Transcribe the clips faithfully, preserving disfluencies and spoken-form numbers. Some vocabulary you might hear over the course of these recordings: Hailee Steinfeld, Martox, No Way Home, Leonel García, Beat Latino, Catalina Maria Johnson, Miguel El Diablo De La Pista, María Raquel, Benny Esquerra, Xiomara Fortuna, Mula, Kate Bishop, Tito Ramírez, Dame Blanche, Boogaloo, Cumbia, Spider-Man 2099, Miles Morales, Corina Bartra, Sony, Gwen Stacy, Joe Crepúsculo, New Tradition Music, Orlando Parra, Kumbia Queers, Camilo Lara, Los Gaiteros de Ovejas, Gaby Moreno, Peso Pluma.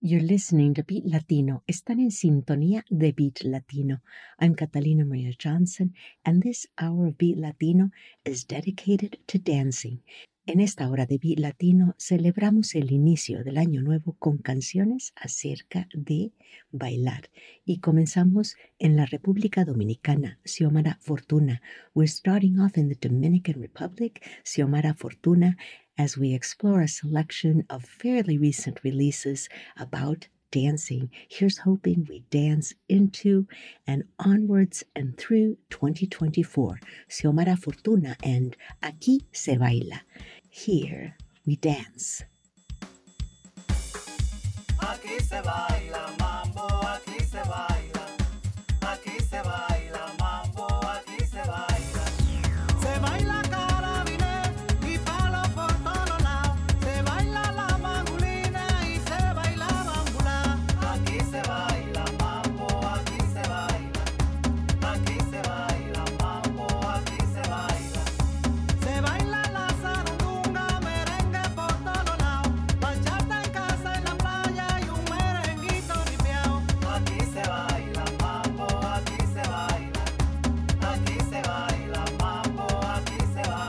You're listening to Beat Latino. Están en sintonía de Beat Latino. I'm Catalina Maria Johnson, and this hour of Beat Latino is dedicated to dancing. En esta hora de Beat Latino celebramos el inicio del año nuevo con canciones acerca de bailar. Y comenzamos en la República Dominicana, Xiomara Fortuna. We're starting off in the Dominican Republic, Xiomara Fortuna, as we explore a selection of fairly recent releases about dancing. Here's hoping we dance into and onwards and through twenty twenty-four. Xiomara Fortuna and Aquí se baila. Here we dance. Aquí se baila mambo, aquí se baila. Aquí se baila mambo, aquí se baila. Se baila carabinete y palo por todos lados. Se baila la mangulina y se baila bambulá. Aquí se baila mambo, aquí se baila. Aquí se baila mambo, aquí se baila. Se baila la zarandunga, merengue por todos lados. Bachata en casa, en la playa y un merenguito limpiao. Aquí se baila mambo, aquí se baila. Aquí se baila mambo, aquí se baila.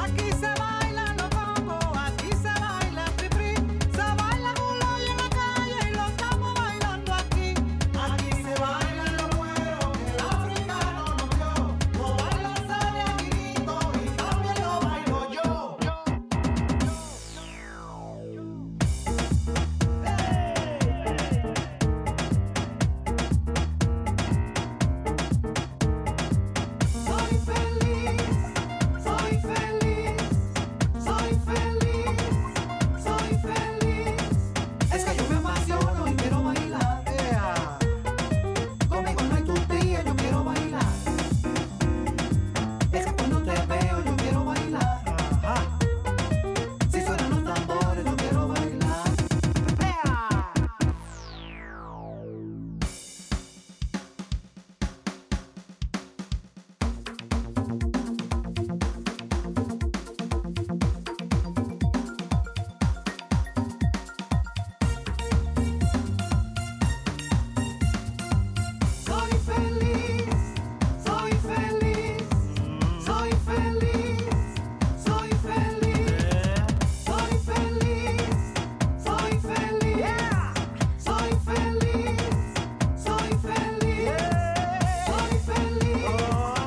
Aquí se baila los congos, aquí se baila el pipri. Se baila culo y en la calle y lo estamos bailando aquí. Aquí se bailan los güeros, que el africano no vio. Lo baila sale amiguito y también lo bailo yo. Soy feliz, soy feliz, soy feliz, soy feliz. Es que yo me apasiono y quiero bailar. Ea. Conmigo no hay tu tía, yo quiero bailar. Es que cuando te veo yo quiero bailar. Si suenan los tambores yo quiero bailar. Ea. Soy feliz, soy feliz, soy feliz, soy feliz, soy feliz, soy feliz, soy feliz, soy feliz, soy feliz, soy feliz, soy feliz, soy feliz, soy feliz, soy feliz. Soy feliz, soy feliz, soy feliz, soy feliz,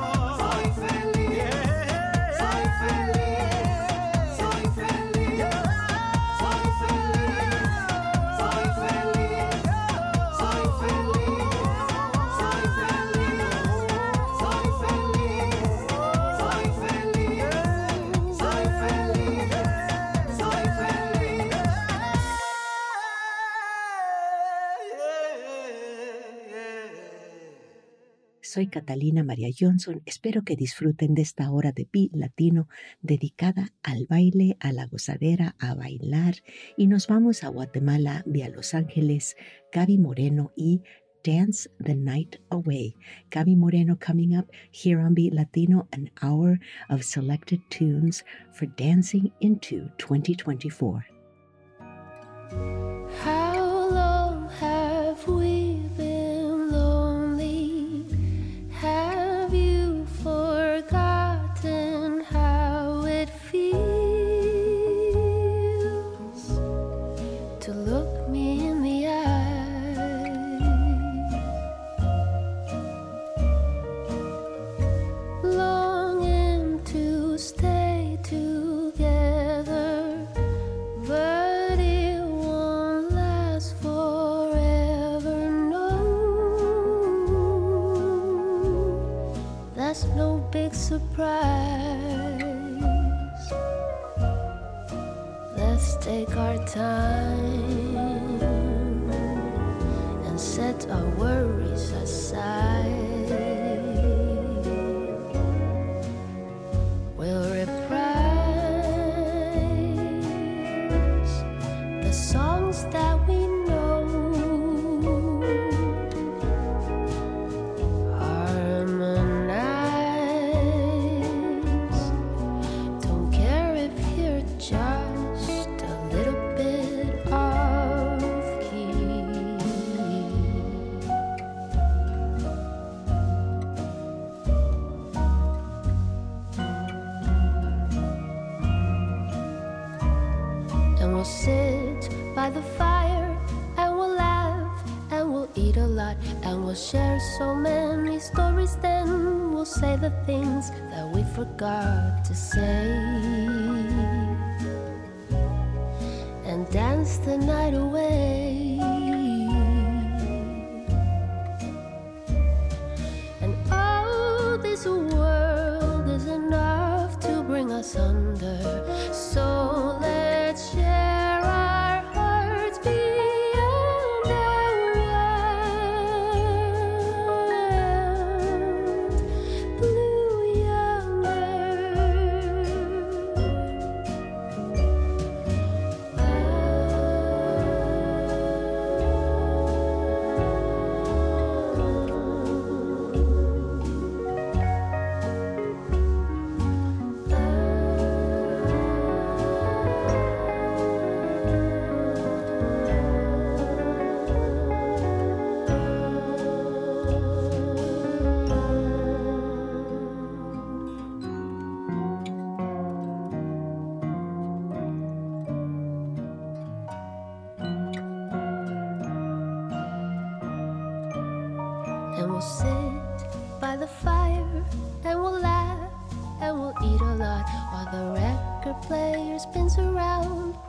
soy feliz, soy feliz. Soy Catalina Maria Johnson. Espero que disfruten de esta hora de Beat Latino dedicada al baile, a la gozadera, a bailar. Y nos vamos a Guatemala vía Los Ángeles, Gaby Moreno y Dance the Night Away. Gaby Moreno coming up here on Beat Latino, an hour of selected tunes for dancing into twenty twenty-four. How long have we been lonely? Have you forgotten how it feels to look me in the eye? Longing to stay together, but it won't last forever. No, that's no big surprise. Let's take our time and set our worries aside. We'll reprise the songs that we know, harmonize. Don't care if you're just a little bit off. the fire, and we'll laugh, and we'll eat a lot, and we'll share so many stories. Then we'll say the things that we forgot to say, and dance the night away. And oh, this world is enough to bring us under, so let's share.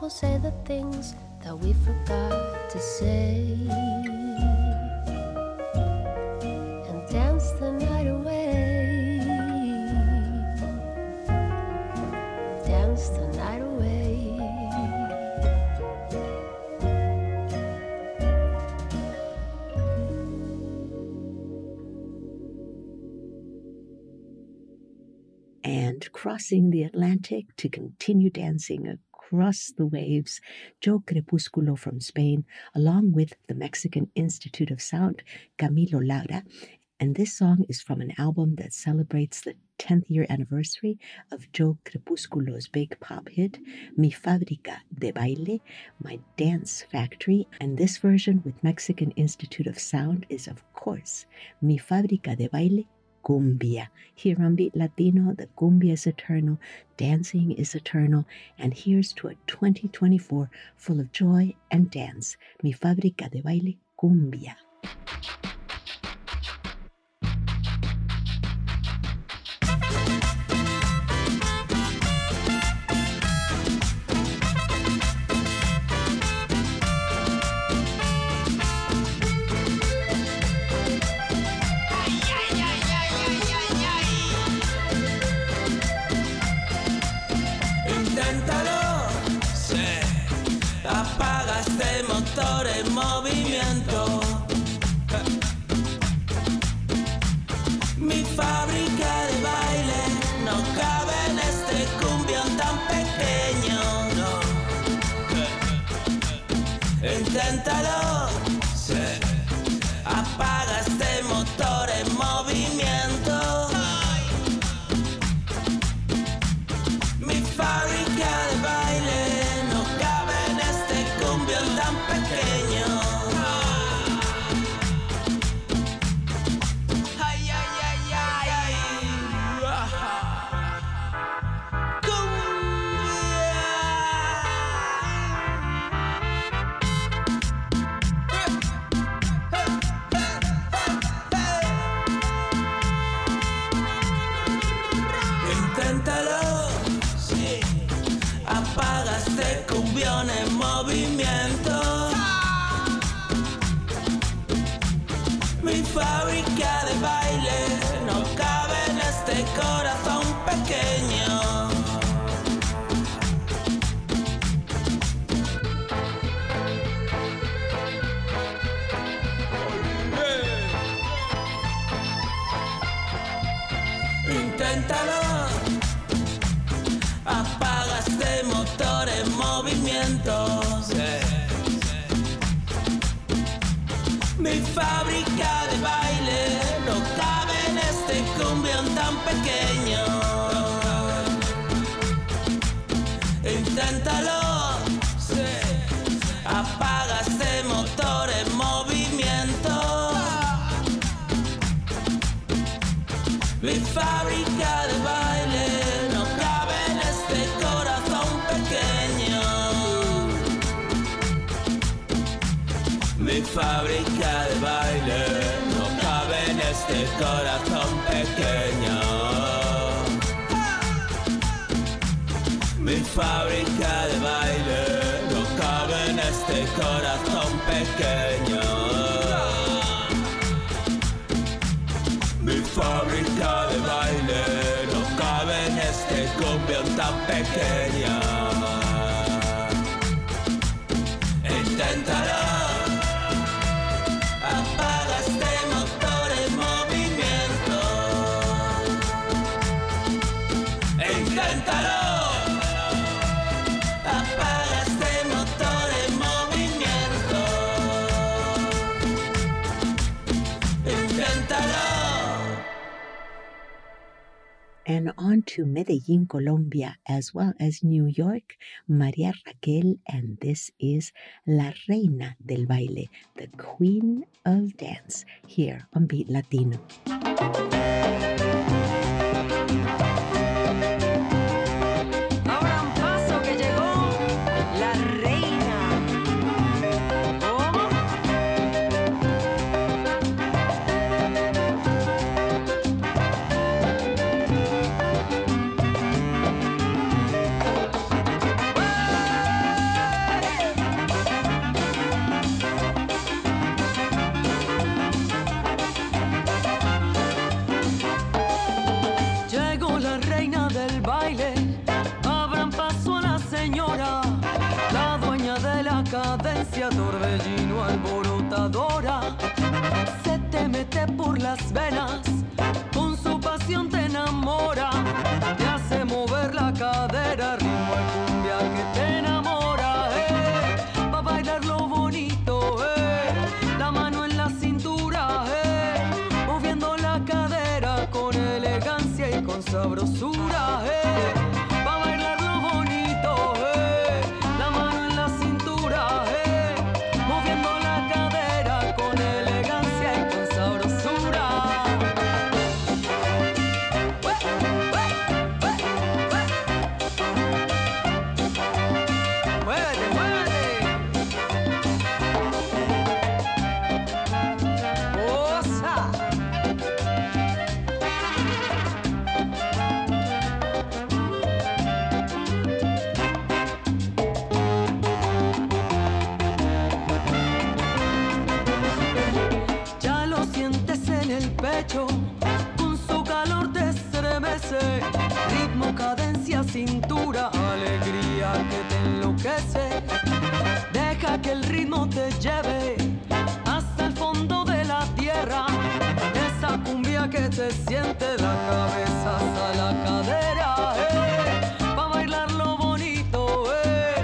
We'll say the things that we forgot to say, and dance the night away, dance the night away. And crossing the Atlantic to continue dancing a across the waves, Joe Crepúsculo from Spain, along with the Mexican Institute of Sound, Camilo Lara. And this song is from an album that celebrates the tenth year anniversary of Joe Crepúsculo's big pop hit, Mi Fábrica de Baile, My Dance Factory. And this version with Mexican Institute of Sound is, of course, Mi Fábrica de Baile, Cumbia. Here on Beat Latino, the cumbia is eternal, dancing is eternal, and here's to a twenty twenty-four full of joy and dance. Mi Fábrica de Baile, Cumbia. mi fábrica de baile no cabe en este corazón pequeño. Mi fábrica de baile no cabe en este corazón pequeño. Mi fábrica de baile no cabe en este cumbión tan pequeño. And on to Medellin, Colombia, as well as New York, María Raquel, and this is La Reina del Baile, the Queen of Dance, here on Beat Latino. Torbellino alborotadora, se te mete por las venas, con su pasión te enamora, te hace mover la cadera, ritmo al cumbia que te enamora, eh, pa' bailar lo bonito, eh, la mano en la cintura, eh, moviendo la cadera con elegancia y con sabrosura, eh. Cintura, alegría que te enloquece, deja que el ritmo te lleve hasta el fondo de la tierra, esa cumbia que te siente la cabeza hasta la cadera, eh, pa' bailar lo bonito, eh,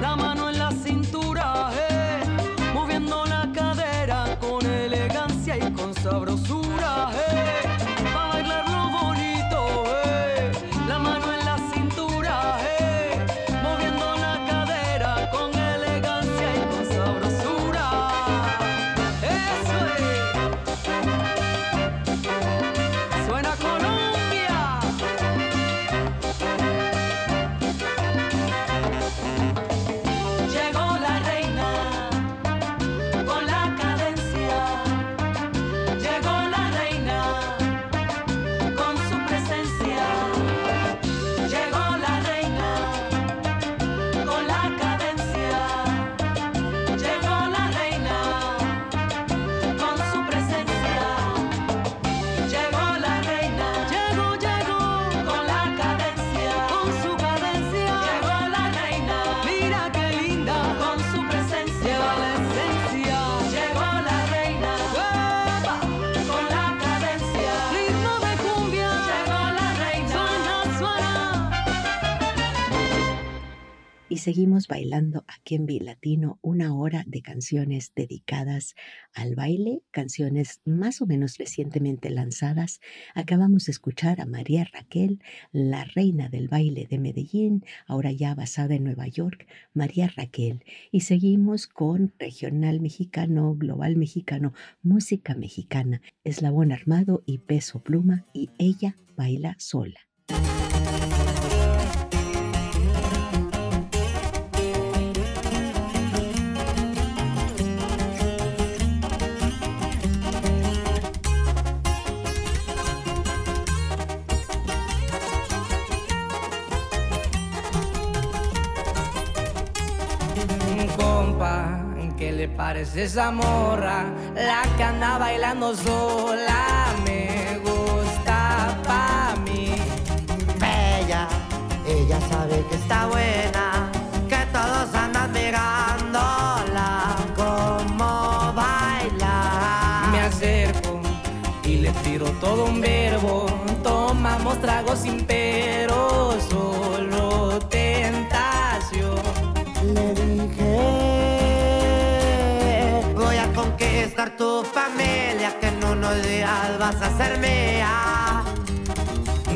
la mano en la cintura, eh, moviendo la cadera con elegancia y con sabrosura, eh, pa' bailar lo bonito, eh, la mano en seguimos bailando aquí en Beat Latino, una hora de canciones dedicadas al baile, canciones más o menos recientemente lanzadas. Acabamos de escuchar a María Raquel, la reina del baile de Medellín, ahora ya basada en Nueva York, María Raquel. Y seguimos con regional mexicano, global mexicano, música mexicana, Eslabón Armado y Peso Pluma, y Ella Baila Sola. parece esa morra, la que anda bailando sola, me gusta pa' mí. Bella, ella sabe que está buena, que todos andan mirándola como baila. Me acerco y le tiro todo un verbo, tomamos tragos sin pero, solo tentación. Le dije, voy a conquistar tu familia, que en unos días vas a ser mía.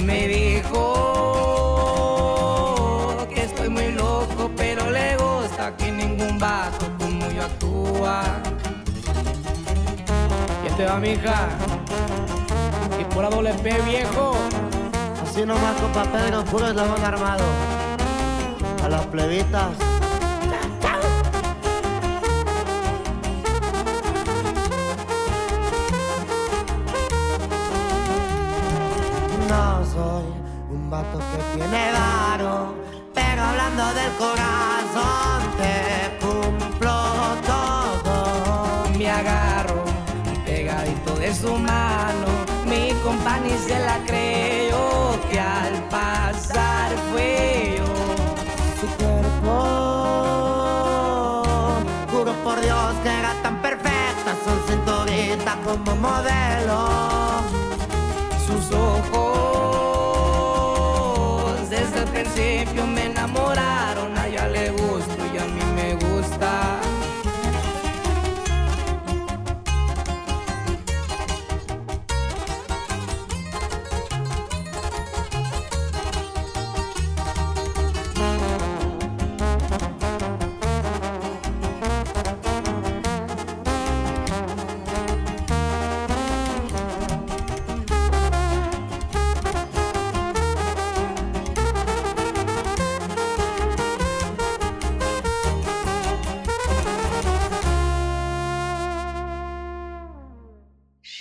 Me dijo que estoy muy loco, pero le gusta que ningún vato como yo actúa. Y este va, mija, y pura doble P, viejo. Así nomás, con papel de puro Eslabón Armado. A las plebitas. No soy un vato que tiene varo, pero hablando del corazón te cumplo todo. Me agarro pegadito de su mano, mi compa ni se la creyó, que al pasar fue yo. Su cuerpo, juro por Dios que era tan perfecta, son cinturita como modelo. Sus ojos desde el principio me enamoraron, a ella le gusto y a mí me gusta.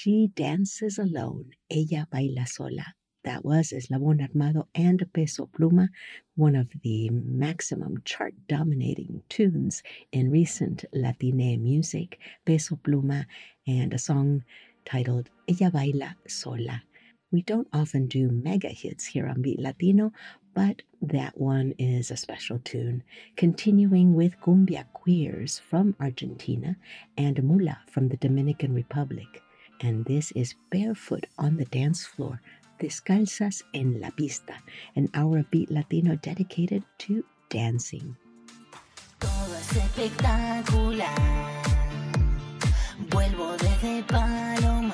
She dances alone. Ella baila sola. That was Eslabón Armado and Peso Pluma, one of the maximum chart-dominating tunes in recent Latine music. Peso Pluma and a song titled Ella Baila Sola. We don't often do mega hits here on Beat Latino, but that one is a special tune. Continuing with Cumbia Queers from Argentina and Mula from the Dominican Republic. And this is Barefoot on the Dance Floor, Descalzas en la Pista, an hour of Beat Latino dedicated to dancing. Todo es espectacular, vuelvo desde Paloma.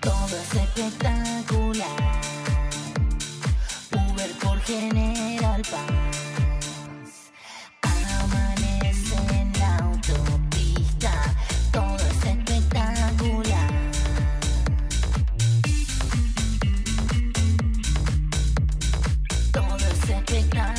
Todo es espectacular, Uber por General Paz. Amanece en la autopista, todo es espectacular. Todo es espectacular.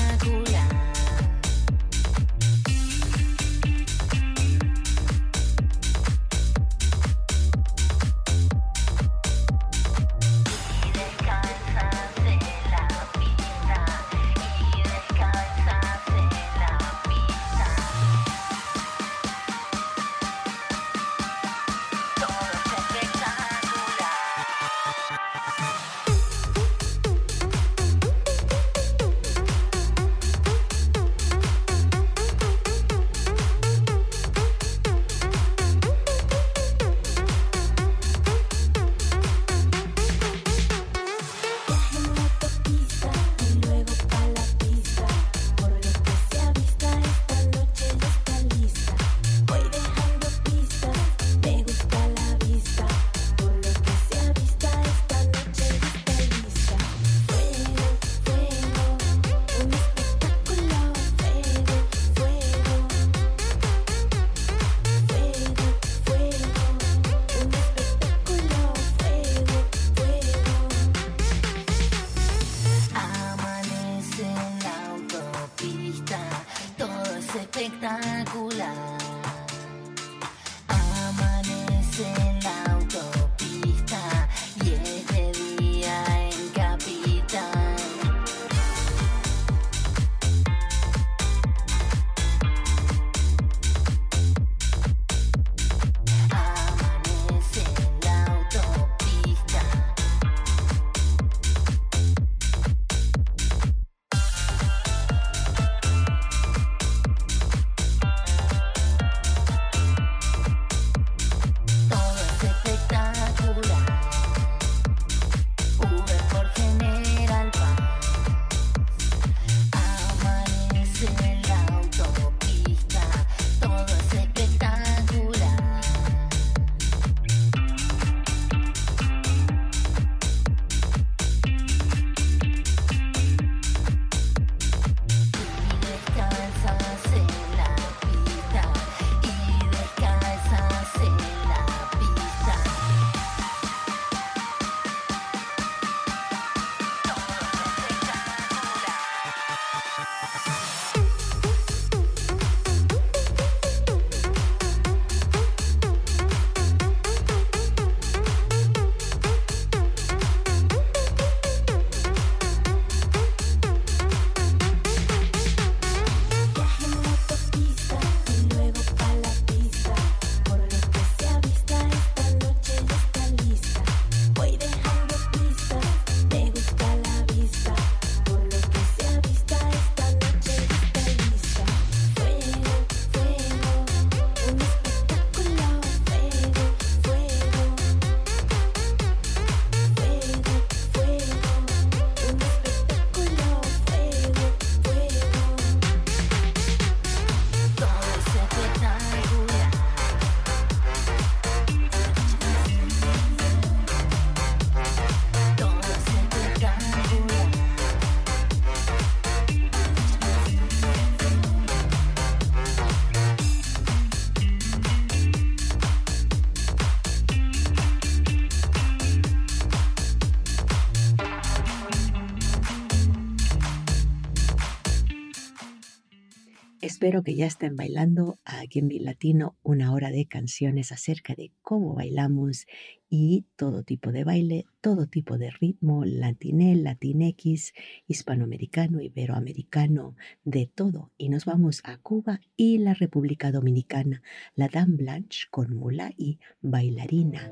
Espero que ya estén bailando aquí en Beat Latino, una hora de canciones acerca de cómo bailamos y todo tipo de baile, todo tipo de ritmo, latiné, latinex, hispanoamericano, iberoamericano, de todo. Y nos vamos a Cuba y la República Dominicana, la Dame Blanche con Mula y Bailarina.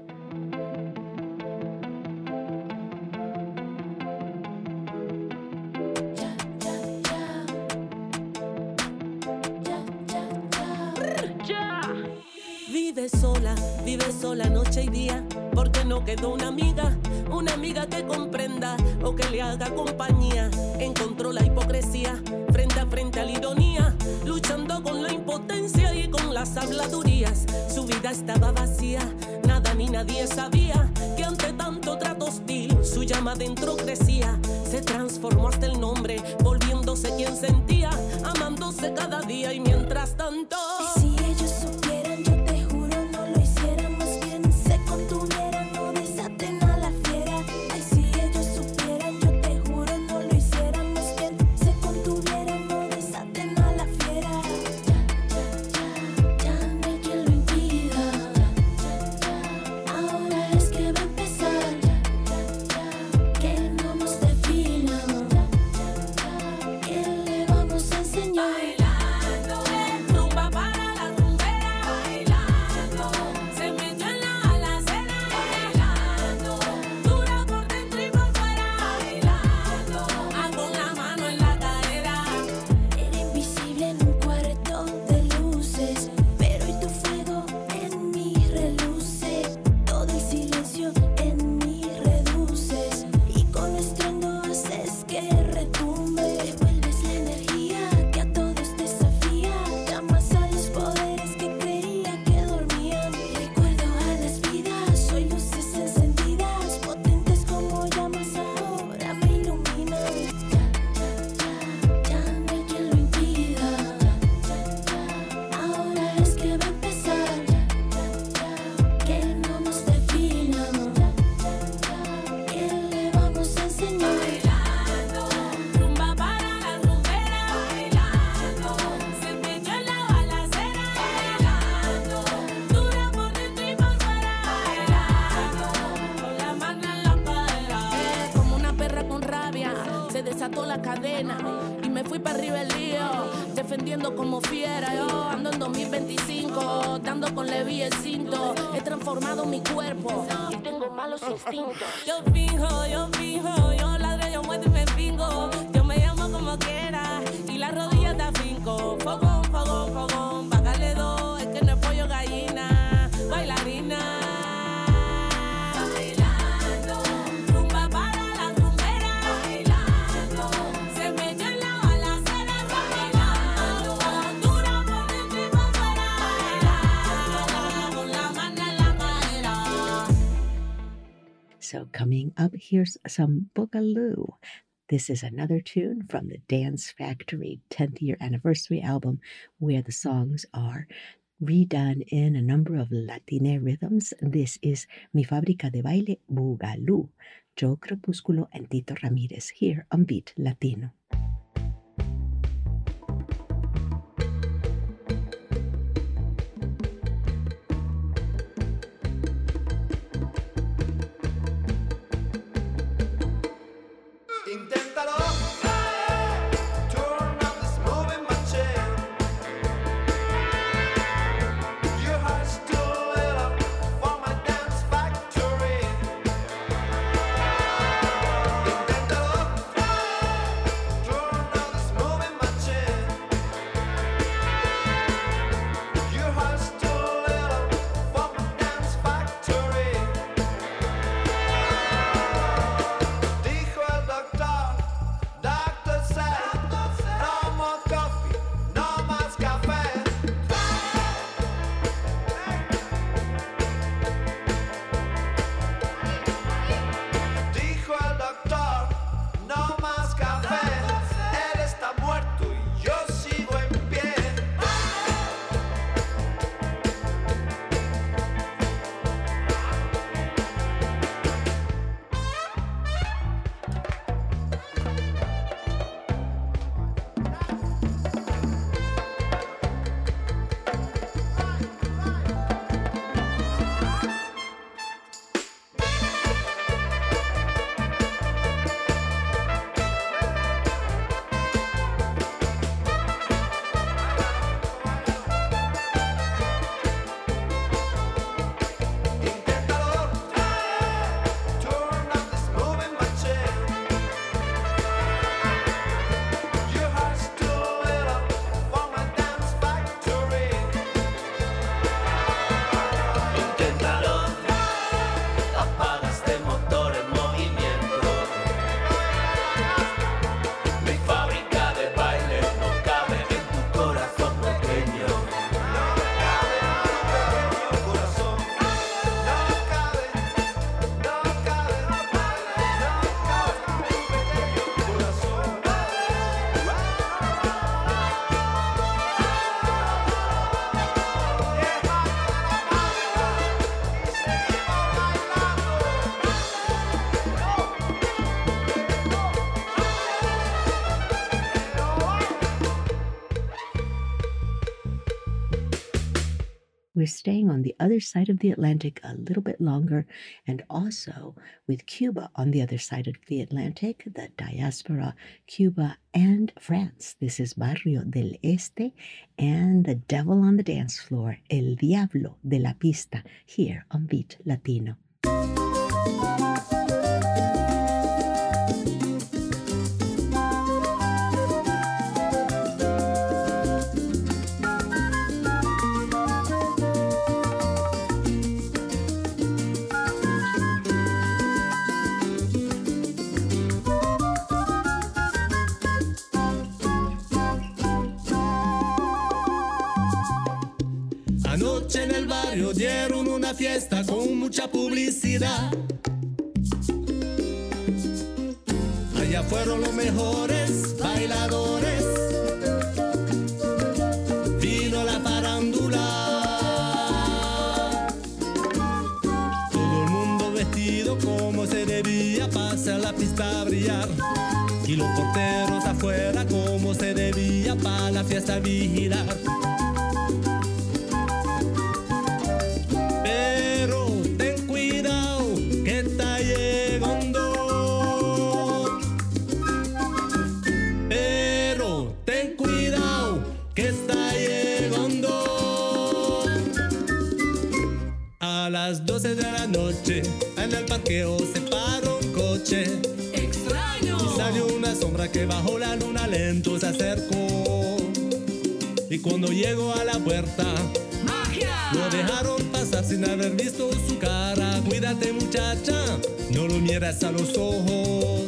Vive sola, vive sola noche y día, porque no quedó una amiga, una amiga que comprenda o que le haga compañía. Encontró la hipocresía, frente a frente a la ironía, luchando con la impotencia y con las habladurías. Su vida estaba vacía, nada ni nadie sabía que ante tanto trato hostil su llama dentro crecía. Se transformó hasta el nombre, volviéndose quien sentía, amándose cada día y mientras tanto... Si ellos supieran yo te juro Here's some Boogaloo. This is another tune from the Dance Factory tenth year anniversary album, where the songs are redone in a number of Latine rhythms. This is Mi Fábrica de Baile Boogaloo, Joe Crepúsculo and Tito Ramírez, here on Beat Latino. Draw We're staying on the other side of the Atlantic a little bit longer, and also with Cuba on the other side of the Atlantic, the diaspora, Cuba and France. This is Barrio del Este and the devil on the dance floor, El Diablo de la Pista, here on Beat Latino. Anoche en el barrio dieron una fiesta con mucha publicidad. Allá fueron los mejores bailadores. Vino la farándula. Todo el mundo vestido como se debía, pase a la pista a brillar. Y los porteros afuera como se debía, para la fiesta vigilar. En el parqueo se paró un coche extraño y salió una sombra que bajo la luna lento se acercó. Y cuando llegó a la puerta, ¡magia!, lo dejaron pasar sin haber visto su cara. Cuídate, muchacha, no lo mires a los ojos,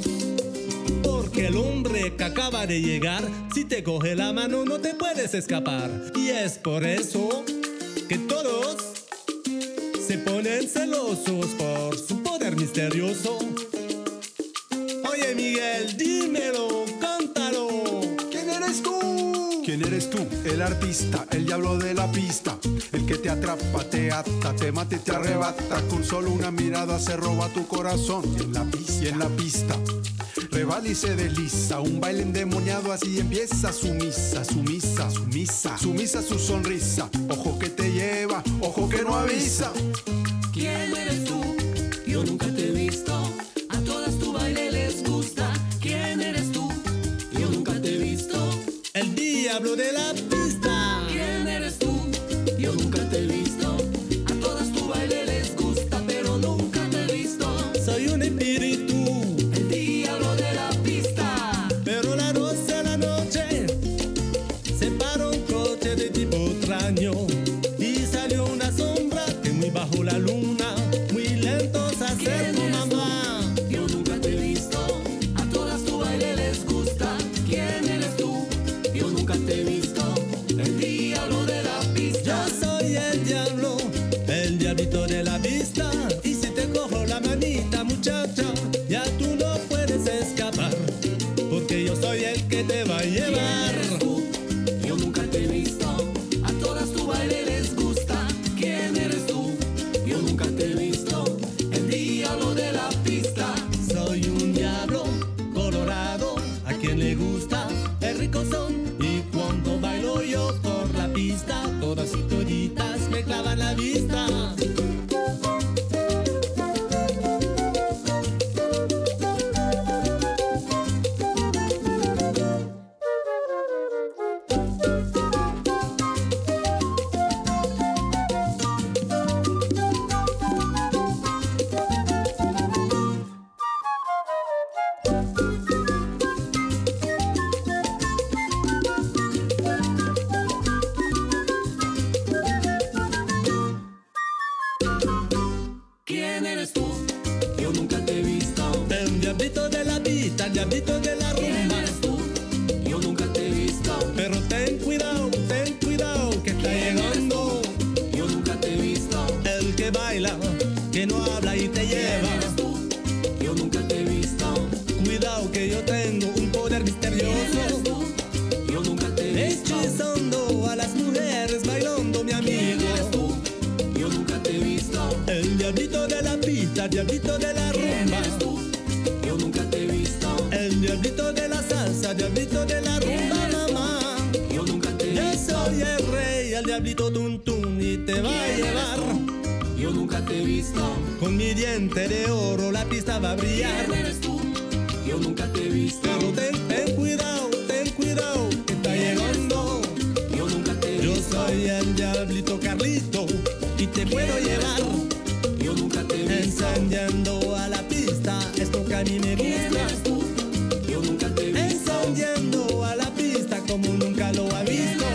porque el hombre que acaba de llegar, si te coge la mano no te puedes escapar. Y es por eso que todos se ponen celosos por su poder misterioso. Oye, Miguel, dímelo, cántalo. ¿Quién eres tú? ¿Quién eres tú? El artista, el diablo de la pista. El que te atrapa, te ata, te mata y te arrebata. Con solo una mirada se roba tu corazón. Y en la pista, y en la pista rebala y se desliza, un baile endemoniado así empieza. Sumisa, sumisa, sumisa, sumisa su sonrisa. Ojo que te lleva, ojo que no avisa. ¿Quién eres tú? Yo nunca te he visto. A todas tu baile les gusta. ¿Quién eres tú? Yo nunca te he visto. El diablo de la pista. ¿Quién eres tú? Yo nunca te he visto. A todas tu baile les gusta, pero nunca te he visto. Soy un espíritu. Y salió una sombra que muy bajo la luna, muy lento se acercó. Mamá, yo nunca te he visto. A todas tu baile les gusta. ¿Quién eres tú? Yo nunca te he visto. El diablo de la pista. Yo soy el diablo, el diablito de la pista. Y si te cojo la manita, muchacha, ya tú no puedes escapar, porque yo soy el que te va a llevar. ¿Quién eres tú? Yo nunca te he visto. Y cuando bailo yo por la pista, todas y toditas me clavan la vista. Diablito de la rumba. ¿Quién eres tú? Yo nunca te he visto. El diablito nunca te he visto. Con mi diente de oro la pista va a brillar. ¿Quién eres tú? Yo nunca te he visto. Pero ten, ten cuidado, ten cuidado, que está llegando. Yo nunca te he visto. Yo soy el diablito Carlito y te puedo llevar. Yo nunca te he visto. Encendiendo a la pista, esto que a mí me gusta. Yo nunca te he visto. Encendiendo a la pista como nunca lo ha visto.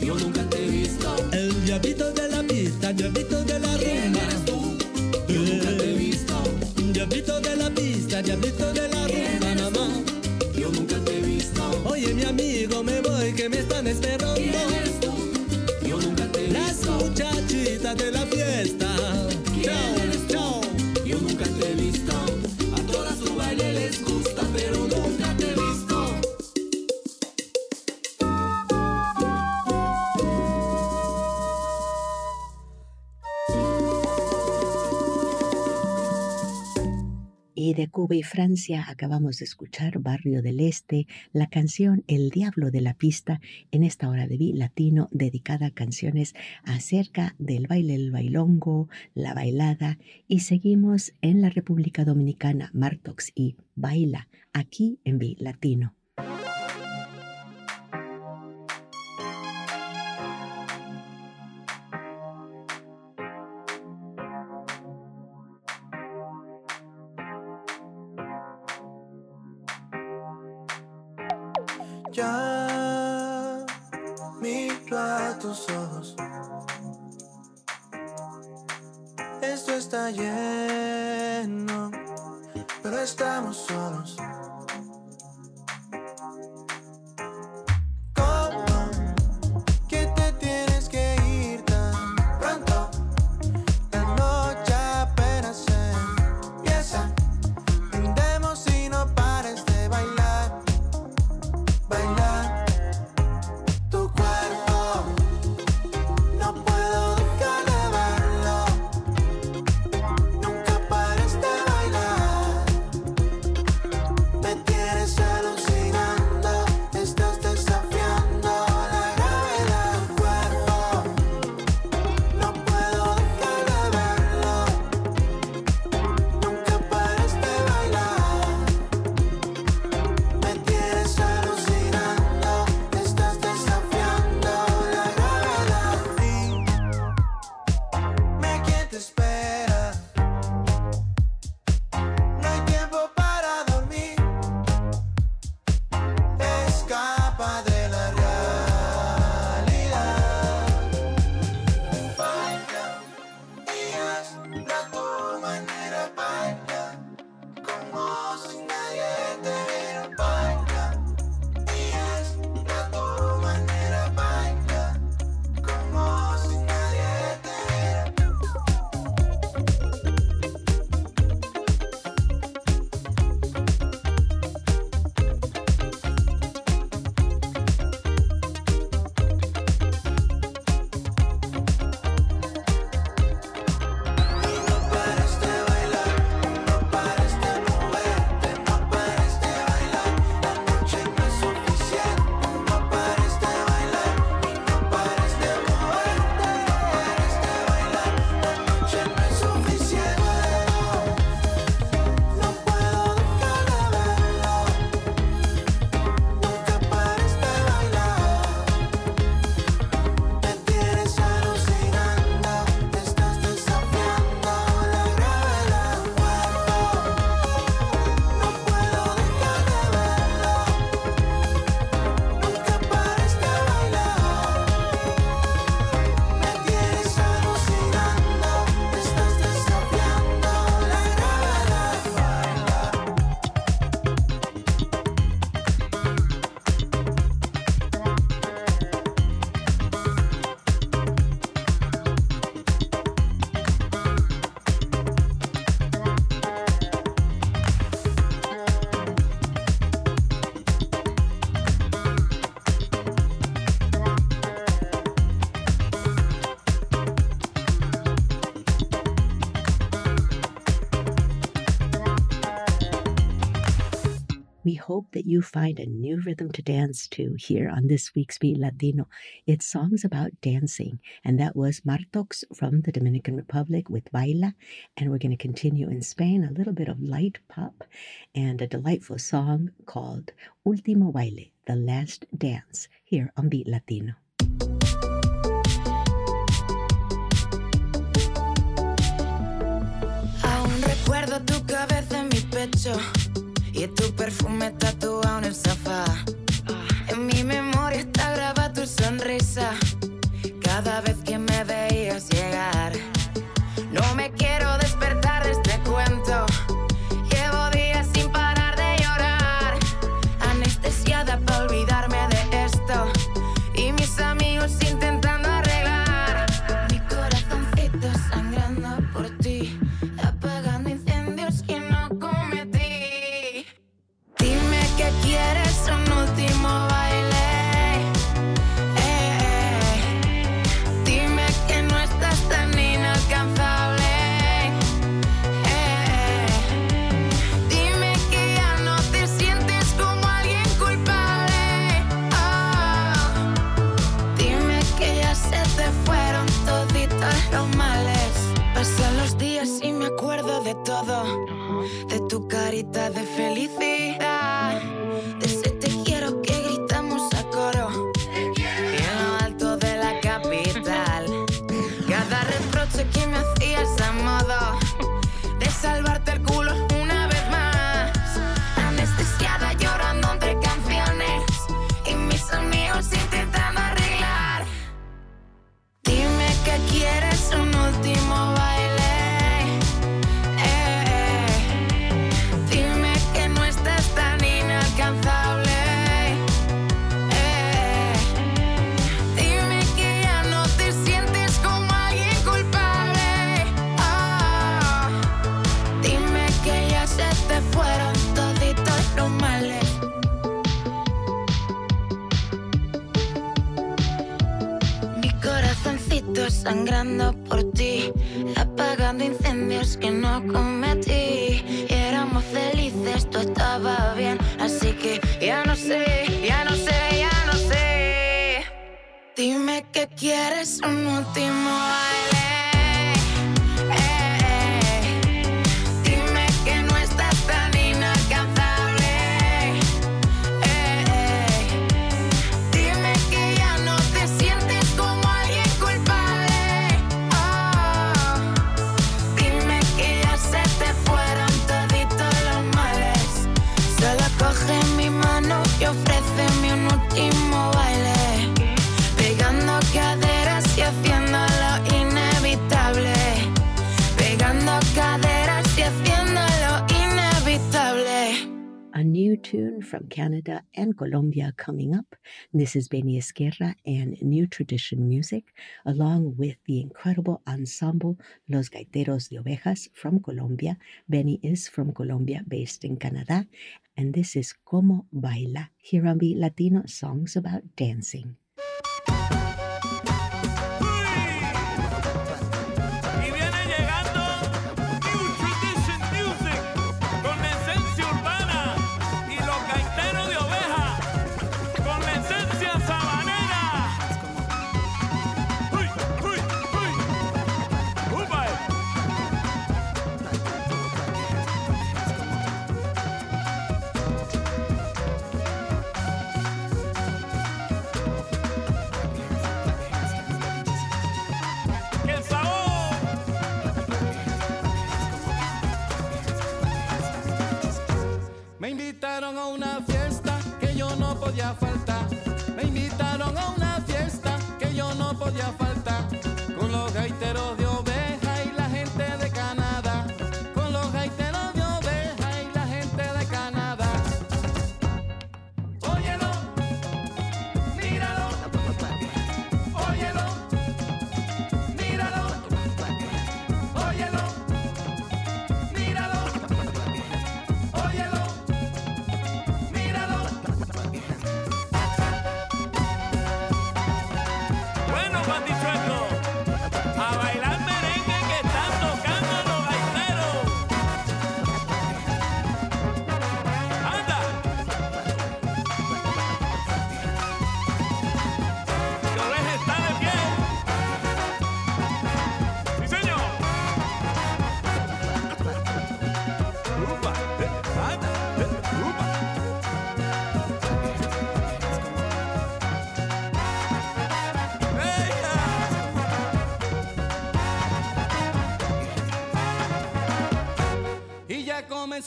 Yo nunca te he visto. El diablito de la pista, el diablito de la rumba. Yo nunca te he visto. Diablito de la pista, diablito de la rumba, mamá. Yo nunca te he visto. Oye, mi amigo, me voy que me están esperando. Yo nunca te he visto. Las muchachitas de la fiesta. Chao, chao. Yo nunca te he visto. A todas su baile les gusta, pero nunca te he visto. Y de Cuba y Francia acabamos de escuchar Barrio del Este, la canción El Diablo de la Pista, en esta hora de Beat Latino dedicada a canciones acerca del baile, el bailongo, la bailada. Y seguimos en la República Dominicana, Martox y Baila, aquí en Beat Latino. Ya miro a tus ojos. Esto está lleno, pero estamos solos. We hope that you find a new rhythm to dance to here on this week's Beat Latino. It's songs about dancing, and that was Martox from the Dominican Republic with Baila, and we're going to continue in Spain, a little bit of light pop, and a delightful song called Último Baile, The Last Dance, here on Beat Latino. Aún recuerdo tu cabeza en mi pecho. Y tu perfume tatuado en el sofá. En mi memoria está grabada tu sonrisa. Cada vez que me veías llegar. No me quiero despertar de este cuento. Llevo días sin parar de llorar. Anestesiada para olvidarme de esto. Y mis amigos intentando arreglar. Mi corazoncito sangrando por ti. ¿Quieres un último baile? Eh, eh. Dime que no estás tan inalcanzable. Eh, eh. Dime que ya no te sientes como alguien culpable. Oh. Dime que ya se te fueron toditos los males. Pasan los días y me acuerdo de todo. De tu carita de felicidad. De ese te quiero que gritamos a coro y en lo alto de la capital. Cada reproche que me hacías a modo de salvarte el culo una vez más. Anestesiada llorando entre canciones y mis amigos intentando arreglar. Dime que quieres un último baile. Sangrando por ti, apagando incendios que no cometí. Y éramos felices, todo estaba bien, así que ya no sé, ya no sé, ya no sé. Dime que quieres un último baile. A new tune from Canada and Colombia coming up. This is Benny Esquerra and New Tradition Music, along with the incredible ensemble Los Gaiteros de Ovejas from Colombia. Benny is from Colombia, based in Canada. And this is Como Baila, here on Beat Latino, songs about dancing.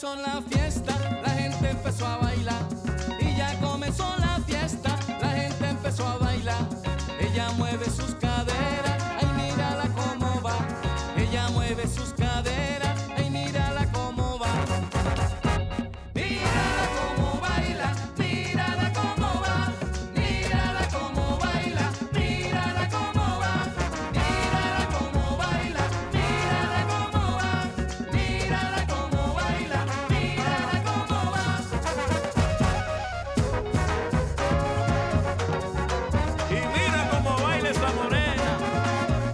comenzó la fiesta, la gente empezó a bailar. Y ya comenzó la fiesta, la gente empezó a bailar. Ella mueve sus caderas, ay mírala cómo va. Ella mueve sus caderas, ay mírala cómo va. Mírala cómo baila, mírala cómo va. Mírala cómo baila, mírala cómo va. Mírala cómo baila, mírala cómo va. Mírala cómo baila, mírala cómo va. Y mira cómo baila esa morena.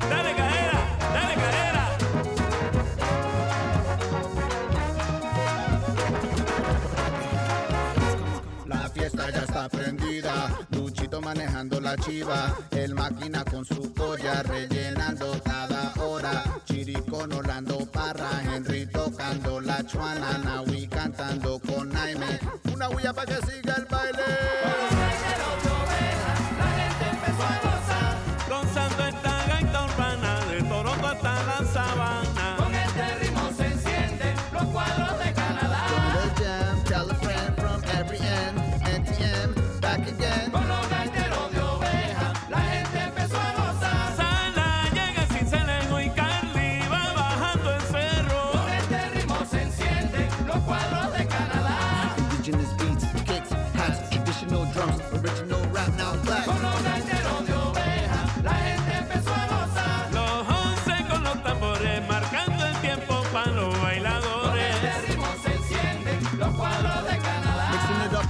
Dale cadera, dale cadera. La fiesta ya está prendida, Luchito manejando la chiva, el máquina con su collar rellenando cada hora, Chiricón, Orlando Parra, Henry tocando la chuana, Nahui cantando con Naime, una huya pa' que siga el baile. La gente empezó a gozar, gozando esta gaita urbana, de Toronto hasta la sabana. Con este ritmo se encienden los cuadros de Canadá. Go to the jam, tell a friend from every end, N T M, back again. Con los gaiteros de ovejas, la gente empezó a gozar. Sana llega sin Seleno y Carly, va bajando el cerro. Con este ritmo se encienden los cuadros de Canadá. Indigenous beats, kicks, hats, traditional drums, original rap now black. Con los gaiteros de ovejas, la gente empezó a gozar. Los once con los tambores, marcando el tiempo para los Con este bailadores. ritmo se encienden los cuadros de Canadá. Mixing it up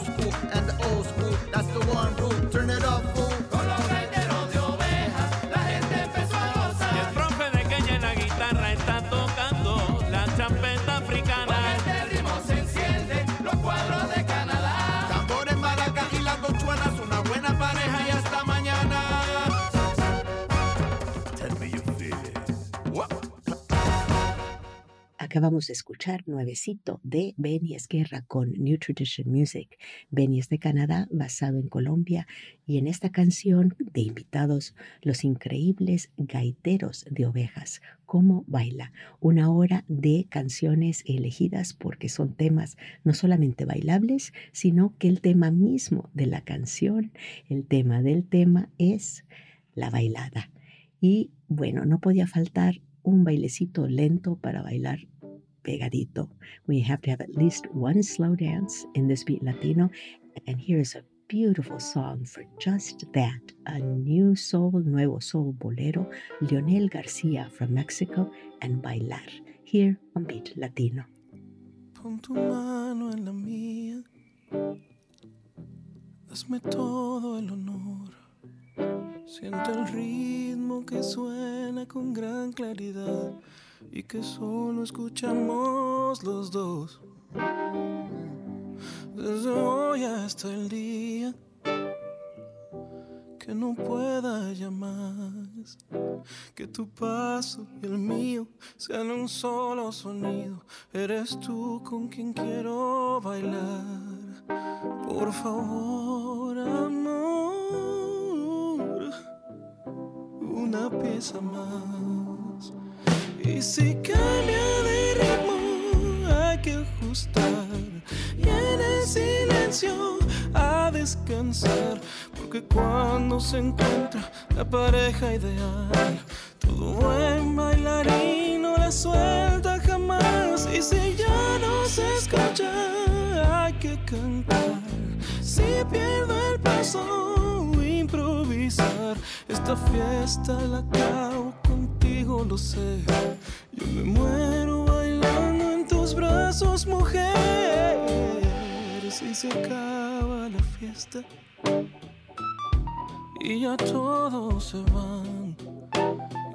school and the old school, that's the one rule. Turn it up, fool. Con los gaiteros de ovejas, la gente empezó a Y el gozar. profe de Kenya en la guitarra está tocando la champeta africana. Con este ritmo se encienden los cuadros de Canadá. Tambores, maracas y las gochuanas, una buena pareja y hasta mañana. Tell me you feel it. What? Acabamos de escuchar Nuevecito de Benny Esquerra con New Tradition Music. Benny es de Canadá, basado en Colombia, y en esta canción de invitados, los increíbles Gaiteros de Ovejas. Cómo baila, una hora de canciones elegidas porque son temas no solamente bailables, sino que el tema mismo de la canción, el tema del tema es la bailada. Y bueno, no podía faltar un bailecito lento para bailar pegadito. We have to have at least one slow dance in this Beat Latino, and here is a beautiful song for just that. A new soul, nuevo soul bolero, Leonel García from Mexico, and Bailar, here on Beat Latino. Pon tu mano en la mía, hazme todo el honor. Siente el ritmo que suena con gran claridad y que solo escuchamos los dos. Desde hoy hasta el día que no pueda ya más, que tu paso y el mío sean un solo sonido. Eres tú con quien quiero bailar. Por favor, amor, una pieza más. Y si cambia de ritmo hay que ajustar, y en el silencio a descansar, porque cuando se encuentra la pareja ideal, todo buen bailarín no la suelta jamás. Y si ya no se escucha hay que cantar, si pierdo el paso improvisar. Esta fiesta la acabo contigo, lo sé. Yo me muero bailando en tus brazos, mujer. Si se acaba la fiesta y ya todos se van,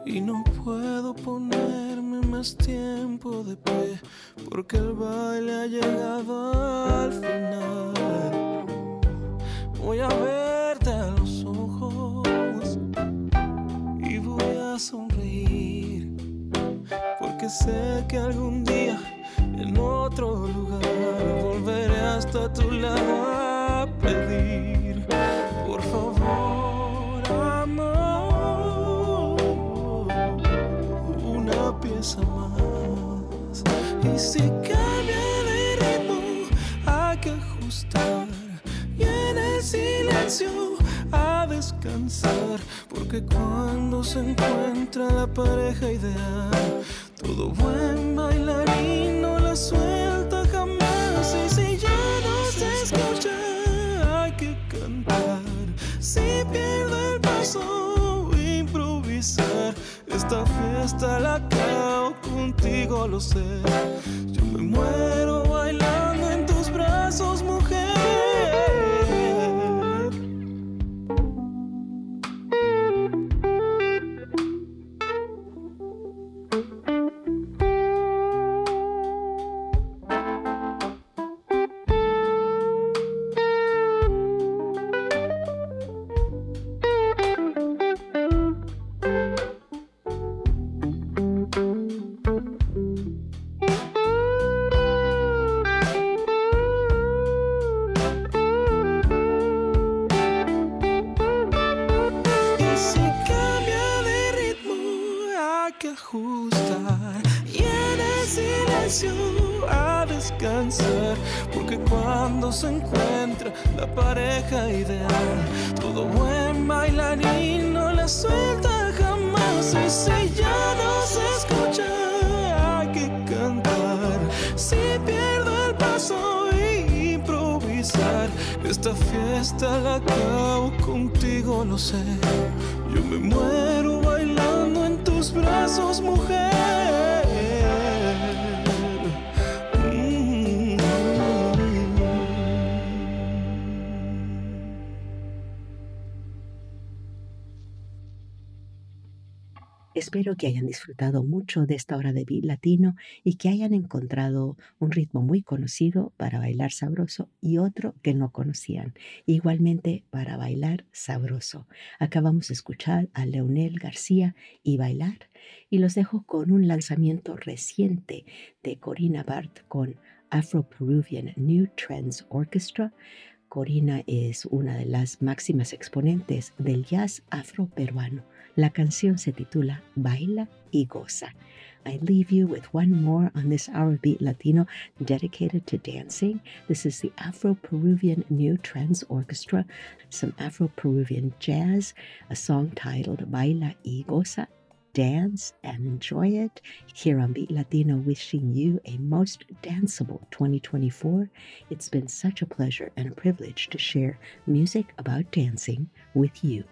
y no puedo ponerme más tiempo de pie, porque el baile ha llegado al final. Voy a verte a los ojos y voy a sonreír, porque sé que algún día en otro lugar volveré hasta tu lado a pedir. Por favor, amor, una pieza más. Y si cambia espacio a descansar, porque cuando se encuentra la pareja ideal, todo buen bailarín no la suelta jamás. Y si ya no se escucha, hay que cantar. Si pierdo el paso, improvisar. Esta fiesta la acabo contigo, lo sé. Yo me muero bailando en tus brazos, mujer. Espero que hayan disfrutado mucho de esta hora de Beat Latino y que hayan encontrado un ritmo muy conocido para bailar sabroso y otro que no conocían, igualmente para bailar sabroso. Acabamos de escuchar a Leonel García y Bailar, y los dejo con un lanzamiento reciente de Corina Bartra con Afro-Peruvian New Trends Orchestra. Corina es una de las máximas exponentes del jazz afroperuano. La canción se titula Baila y Goza. I leave you with one more on this hour Beat Latino dedicated to dancing. This is the Afro-Peruvian New Trends Orchestra, some Afro-Peruvian jazz, a song titled Baila y Goza. Dance and enjoy it. Here on Beat Latino, wishing you a most danceable twenty twenty-four. It's been such a pleasure and a privilege to share music about dancing with you.